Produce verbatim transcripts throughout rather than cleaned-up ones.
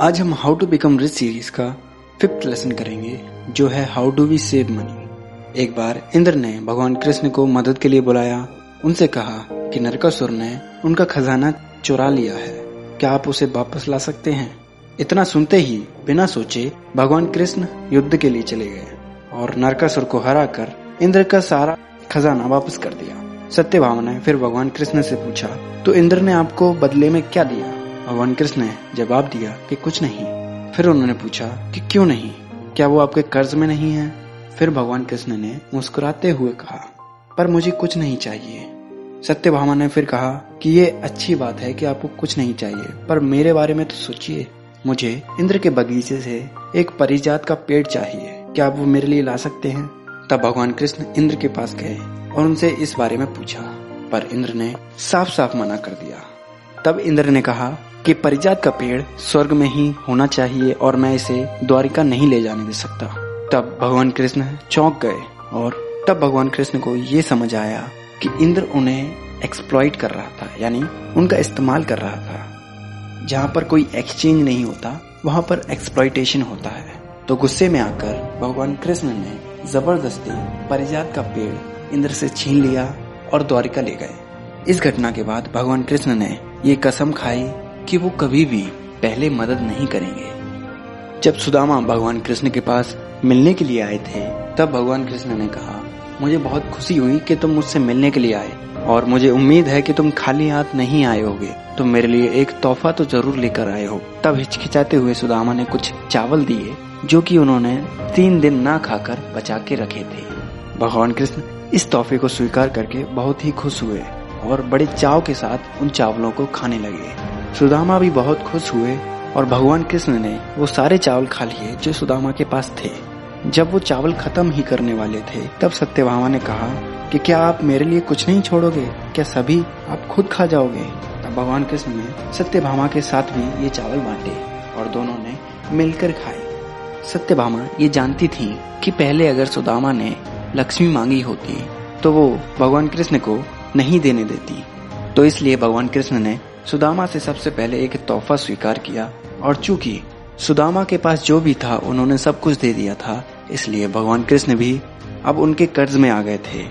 आज हम how to become rich series का फिफ्थ लेसन करेंगे, जो है how do we save money. एक बार इंद्र ने भगवान कृष्ण को मदद के लिए बुलाया। उनसे कहा कि नरकासुर ने उनका खजाना चुरा लिया है, क्या आप उसे वापस ला सकते हैं? इतना सुनते ही बिना सोचे भगवान कृष्ण युद्ध के लिए चले गए और नरकासुर को हराकर इंद्र का सारा खजाना वापस कर दिया। सत्यभामा ने फिर भगवान कृष्ण से पूछा, तो इंद्र ने आपको बदले में क्या दिया? भगवान कृष्ण ने जवाब दिया कि कुछ नहीं। फिर उन्होंने पूछा कि क्यों नहीं, क्या वो आपके कर्ज में नहीं है? फिर भगवान कृष्ण ने मुस्कुराते हुए कहा, पर मुझे कुछ नहीं चाहिए। सत्यभामा ने फिर कहा कि ये अच्छी बात है कि आपको कुछ नहीं चाहिए, पर मेरे बारे में तो सोचिए। मुझे इंद्र के बगीचे से एक पारिजात का पेड़ चाहिए, क्या आप वो मेरे लिए ला सकते हैं? तब भगवान कृष्ण इंद्र के पास गए और उनसे इस बारे में पूछा, पर इंद्र ने साफ साफ मना कर दिया। तब इंद्र ने कहा कि पारिजात का पेड़ स्वर्ग में ही होना चाहिए और मैं इसे द्वारिका नहीं ले जाने दे सकता। तब भगवान कृष्ण चौंक गए और तब भगवान कृष्ण को ये समझ आया कि इंद्र उन्हें एक्सप्लॉइट कर रहा था, यानी उनका इस्तेमाल कर रहा था। जहाँ पर कोई एक्सचेंज नहीं होता वहाँ पर एक्सप्लॉइटेशन होता है। तो गुस्से में आकर भगवान कृष्ण ने जबरदस्ती पारिजात का पेड़ इंद्र से छीन लिया और द्वारिका ले गए। इस घटना के बाद भगवान कृष्ण ने ये कसम खाई कि वो कभी भी पहले मदद नहीं करेंगे। जब सुदामा भगवान कृष्ण के पास मिलने के लिए आए थे, तब भगवान कृष्ण ने कहा, मुझे बहुत खुशी हुई कि तुम मुझसे मिलने के लिए आए और मुझे उम्मीद है कि तुम खाली हाथ नहीं आए होगे, तुम मेरे लिए एक तोहफा तो जरूर लेकर आए हो। तब हिचकिचाते हुए सुदामा ने कुछ चावल दिए, जो कि उन्होंने तीन दिन ना खाकर बचा के रखे थे। भगवान कृष्ण इस तोहफे को स्वीकार करके बहुत ही खुश हुए और बड़े चाव के साथ उन चावलों को खाने लगे। सुदामा भी बहुत खुश हुए और भगवान कृष्ण ने वो सारे चावल खा लिए जो सुदामा के पास थे। जब वो चावल खत्म ही करने वाले थे, तब सत्यभामा ने कहा कि क्या आप मेरे लिए कुछ नहीं छोड़ोगे, क्या सभी आप खुद खा जाओगे? तब भगवान कृष्ण ने सत्यभामा के साथ भी ये चावल बांटे और दोनों ने मिलकर खाए। सत्यभामा ये जानती थी कि पहले अगर सुदामा ने लक्ष्मी मांगी होती तो वो भगवान कृष्ण को नहीं देने देती, तो इसलिए भगवान कृष्ण ने सुदामा से सबसे पहले एक तोहफा स्वीकार किया और चूंकि सुदामा के पास जो भी था उन्होंने सब कुछ दे दिया था, इसलिए भगवान कृष्ण भी अब उनके कर्ज में आ गए थे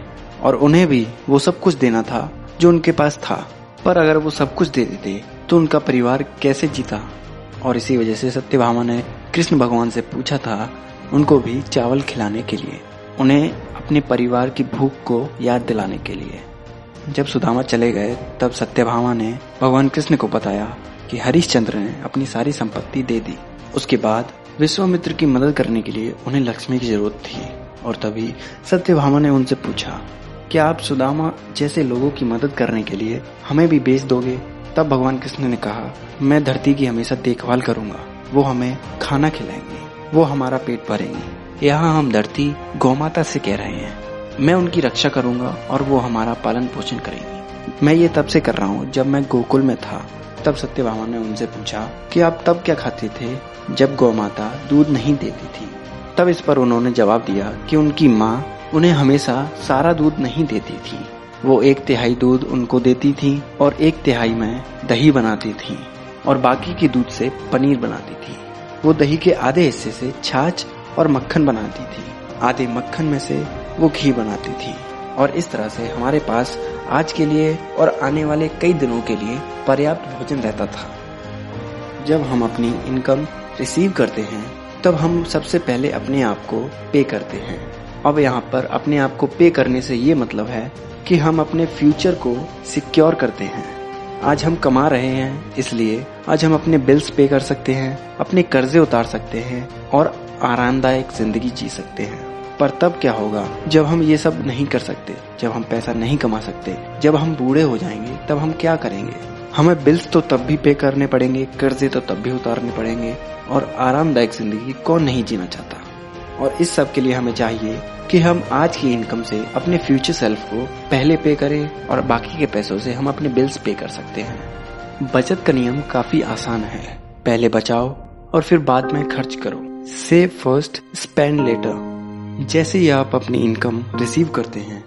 और उन्हें भी वो सब कुछ देना था जो उनके पास था। पर अगर वो सब कुछ दे देते तो उनका परिवार कैसे जीता? और इसी वजह से सत्यभामा ने कृष्ण भगवान से पूछा था उनको भी चावल खिलाने के लिए, उन्हें अपने परिवार की भूख को याद दिलाने के लिए। जब सुदामा चले गए, तब सत्यभामा ने भगवान कृष्ण को बताया कि हरिश्चंद्र ने अपनी सारी संपत्ति दे दी। उसके बाद विश्वामित्र की मदद करने के लिए उन्हें लक्ष्मी की जरूरत थी और तभी सत्यभामा ने उनसे पूछा, क्या आप सुदामा जैसे लोगों की मदद करने के लिए हमें भी बेच दोगे? तब भगवान कृष्ण ने कहा, मैं धरती की हमेशा देखभाल करूंगा, वो हमें खाना खिलाएंगे, वो हमारा पेट भरेंगे। यहाँ हम धरती गौमाता से कह रहे हैं, मैं उनकी रक्षा करूंगा और वो हमारा पालन पोषण करेंगी। मैं ये तब से कर रहा हूँ जब मैं गोकुल में था। तब सत्यभामा ने उनसे पूछा कि आप तब क्या खाते थे जब गौमाता दूध नहीं देती थी? तब इस पर उन्होंने जवाब दिया कि उनकी माँ उन्हें हमेशा सारा दूध नहीं देती थी, वो एक तिहाई दूध उनको देती थी और एक तिहाई में दही बनाती थी और बाकी के दूध से पनीर बनाती थी। वो दही के आधे हिस्से से छाछ और मक्खन बनाती थी, आधे मक्खन में से वो घी बनाती थी। और इस तरह से हमारे पास आज के लिए और आने वाले कई दिनों के लिए पर्याप्त भोजन रहता था। जब हम अपनी इनकम रिसीव करते हैं, तब हम सबसे पहले अपने आप को पे करते हैं। अब यहाँ पर अपने आप को पे करने से ये मतलब है कि हम अपने फ्यूचर को सिक्योर करते हैं। आज हम कमा रहे हैं, इसलिए आज हम अपने बिल्स पे कर सकते हैं, अपने कर्जे उतार सकते हैं और आरामदायक जिंदगी जी सकते हैं। पर तब क्या होगा जब हम ये सब नहीं कर सकते, जब हम पैसा नहीं कमा सकते, जब हम बूढ़े हो जाएंगे, तब हम क्या करेंगे? हमें बिल्स तो तब भी पे करने पड़ेंगे, कर्जे तो तब भी उतारने पड़ेंगे और आरामदायक जिंदगी कौन नहीं जीना चाहता। और इस सब के लिए हमें चाहिए कि हम आज की इनकम से अपने फ्यूचर सेल्फ को पहले पे करें और बाकी के पैसों से हम अपने बिल्स पे कर सकते हैं। बचत का नियम काफी आसान है, पहले बचाओ और फिर बाद में खर्च करो। Save first, spend later. जैसे ही आप अपनी इनकम रिसीव करते हैं,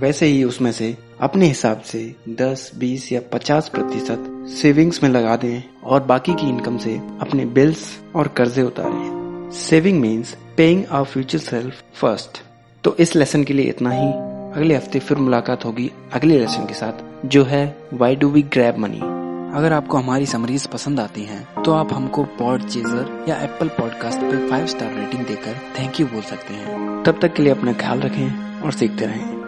वैसे ही उसमें से अपने हिसाब से दस, बीस या पचास प्रतिशत सेविंग्स में लगा दें और बाकी की इनकम से अपने बिल्स और कर्जे उतारें। Saving means paying our future self first. तो इस लेसन के लिए इतना ही। अगले हफ्ते फिर मुलाकात होगी अगले लेसन के साथ, जो है why do we grab money. अगर आपको हमारी समरीज पसंद आती हैं, तो आप हमको पॉड चेजर या एप्पल पॉडकास्ट पे फाइव स्टार रेटिंग देकर थैंक यू बोल सकते हैं। तब तक के लिए अपना ख्याल रखें और सीखते रहें।